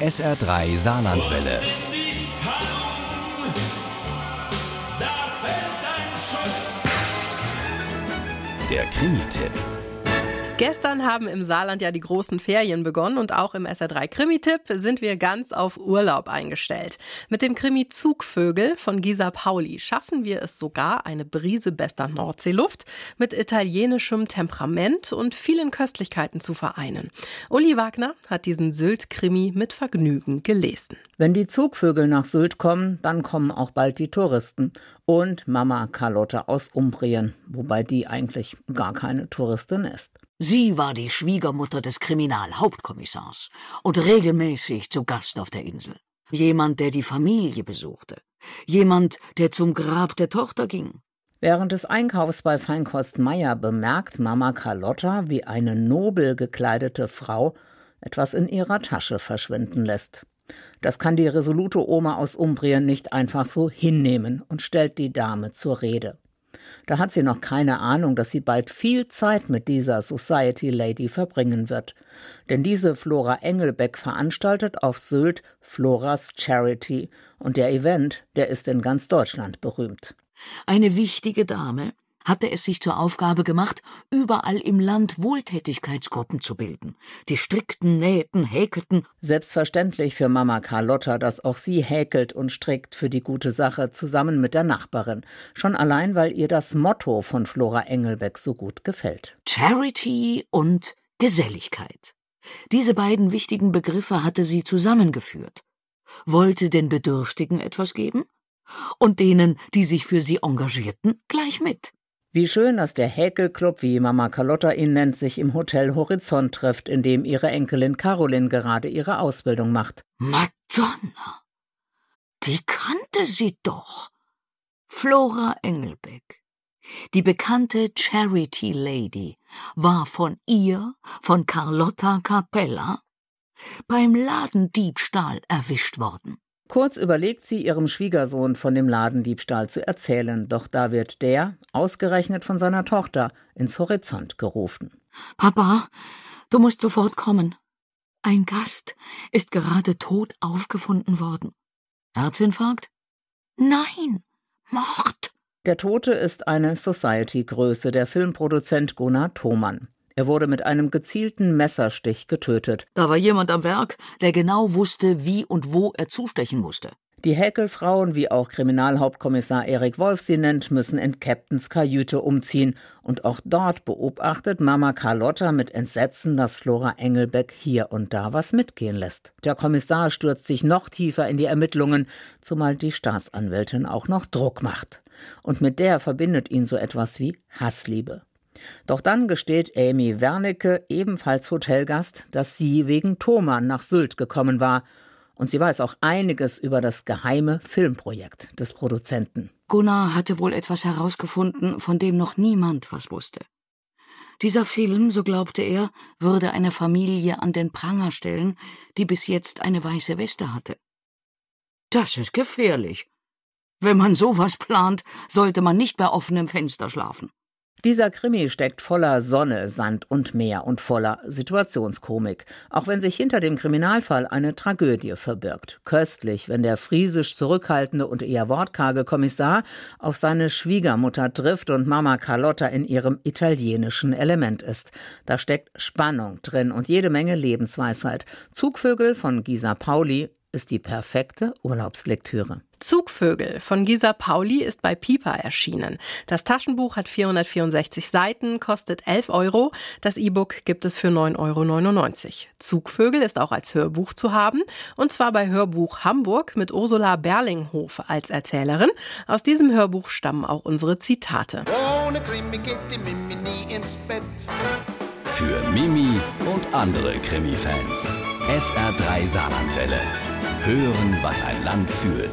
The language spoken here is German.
SR3 Saarlandwelle. Der Krimi-Tipp. Gestern haben im Saarland ja die großen Ferien begonnen und auch im SR3 Krimi-Tipp sind wir ganz auf Urlaub eingestellt. Mit dem Krimi Zugvögel von Gisa Pauli schaffen wir es sogar, eine Brise bester Nordseeluft mit italienischem Temperament und vielen Köstlichkeiten zu vereinen. Ulli Wagner hat diesen Sylt-Krimi mit Vergnügen gelesen. Wenn die Zugvögel nach Sylt kommen, dann kommen auch bald die Touristen. Und Mamma Carlotta aus Umbrien, wobei die eigentlich gar keine Touristin ist. Sie war die Schwiegermutter des Kriminalhauptkommissars und regelmäßig zu Gast auf der Insel. Jemand, der die Familie besuchte. Jemand, der zum Grab der Tochter ging. Während des Einkaufs bei Feinkost Meier bemerkt Mamma Carlotta, wie eine nobel gekleidete Frau etwas in ihrer Tasche verschwinden lässt. Das kann die resolute Oma aus Umbrien nicht einfach so hinnehmen und stellt die Dame zur Rede. Da hat sie noch keine Ahnung, dass sie bald viel Zeit mit dieser Society Lady verbringen wird. Denn diese Flora Engelbeck veranstaltet auf Sylt Floras Charity. Und der Event, der ist in ganz Deutschland berühmt. Eine wichtige Dame hatte es sich zur Aufgabe gemacht, überall im Land Wohltätigkeitsgruppen zu bilden. Die strickten, nähten, häkelten. Selbstverständlich für Mamma Carlotta, dass auch sie häkelt und strickt für die gute Sache zusammen mit der Nachbarin. Schon allein, weil ihr das Motto von Flora Engelbeck so gut gefällt. Charity und Geselligkeit. Diese beiden wichtigen Begriffe hatte sie zusammengeführt. Wollte den Bedürftigen etwas geben und denen, die sich für sie engagierten, gleich mit. Wie schön, dass der Häkelclub, wie Mamma Carlotta ihn nennt, sich im Hotel Horizont trifft, in dem ihre Enkelin Carolin gerade ihre Ausbildung macht. Madonna! Die kannte sie doch! Flora Engelbeck, die bekannte Charity Lady, war von ihr, von Carlotta Capella, beim Ladendiebstahl erwischt worden. Kurz überlegt sie, ihrem Schwiegersohn von dem Ladendiebstahl zu erzählen, doch da wird der, ausgerechnet von seiner Tochter, ins Horizont gerufen. »Papa, du musst sofort kommen. Ein Gast ist gerade tot aufgefunden worden. Herzinfarkt? Nein, Mord!« Der Tote ist eine Society-Größe, der Filmproduzent Gunnar Thoman. Er wurde mit einem gezielten Messerstich getötet. Da war jemand am Werk, der genau wusste, wie und wo er zustechen musste. Die Häkelfrauen, wie auch Kriminalhauptkommissar Erik Wolf sie nennt, müssen in Käpt'n's Kajüte umziehen. Und auch dort beobachtet Mamma Carlotta mit Entsetzen, dass Flora Engelbeck hier und da was mitgehen lässt. Der Kommissar stürzt sich noch tiefer in die Ermittlungen, zumal die Staatsanwältin auch noch Druck macht. Und mit der verbindet ihn so etwas wie Hassliebe. Doch dann gesteht Amy Wernicke, ebenfalls Hotelgast, dass sie wegen Thoman nach Sylt gekommen war. Und sie weiß auch einiges über das geheime Filmprojekt des Produzenten. Gunnar hatte wohl etwas herausgefunden, von dem noch niemand was wusste. Dieser Film, so glaubte er, würde eine Familie an den Pranger stellen, die bis jetzt eine weiße Weste hatte. Das ist gefährlich. Wenn man sowas plant, sollte man nicht bei offenem Fenster schlafen. Dieser Krimi steckt voller Sonne, Sand und Meer und voller Situationskomik, auch wenn sich hinter dem Kriminalfall eine Tragödie verbirgt. Köstlich, wenn der friesisch zurückhaltende und eher wortkarge Kommissar auf seine Schwiegermutter trifft und Mamma Carlotta in ihrem italienischen Element ist. Da steckt Spannung drin und jede Menge Lebensweisheit. Zugvögel von Gisa Pauli ist die perfekte Urlaubslektüre. Zugvögel von Gisa Pauli ist bei Piper erschienen. Das Taschenbuch hat 464 Seiten, kostet 11 €. Das E-Book gibt es für 9,99 €. Zugvögel ist auch als Hörbuch zu haben, und zwar bei Hörbuch Hamburg mit Ursula Berlinghof als Erzählerin. Aus diesem Hörbuch stammen auch unsere Zitate. Ohne Krimi geht die Mimi nie ins Bett. Für Mimi und andere Krimi-Fans. SR3 Saarlandwelle. Hören, was ein Land fühlt.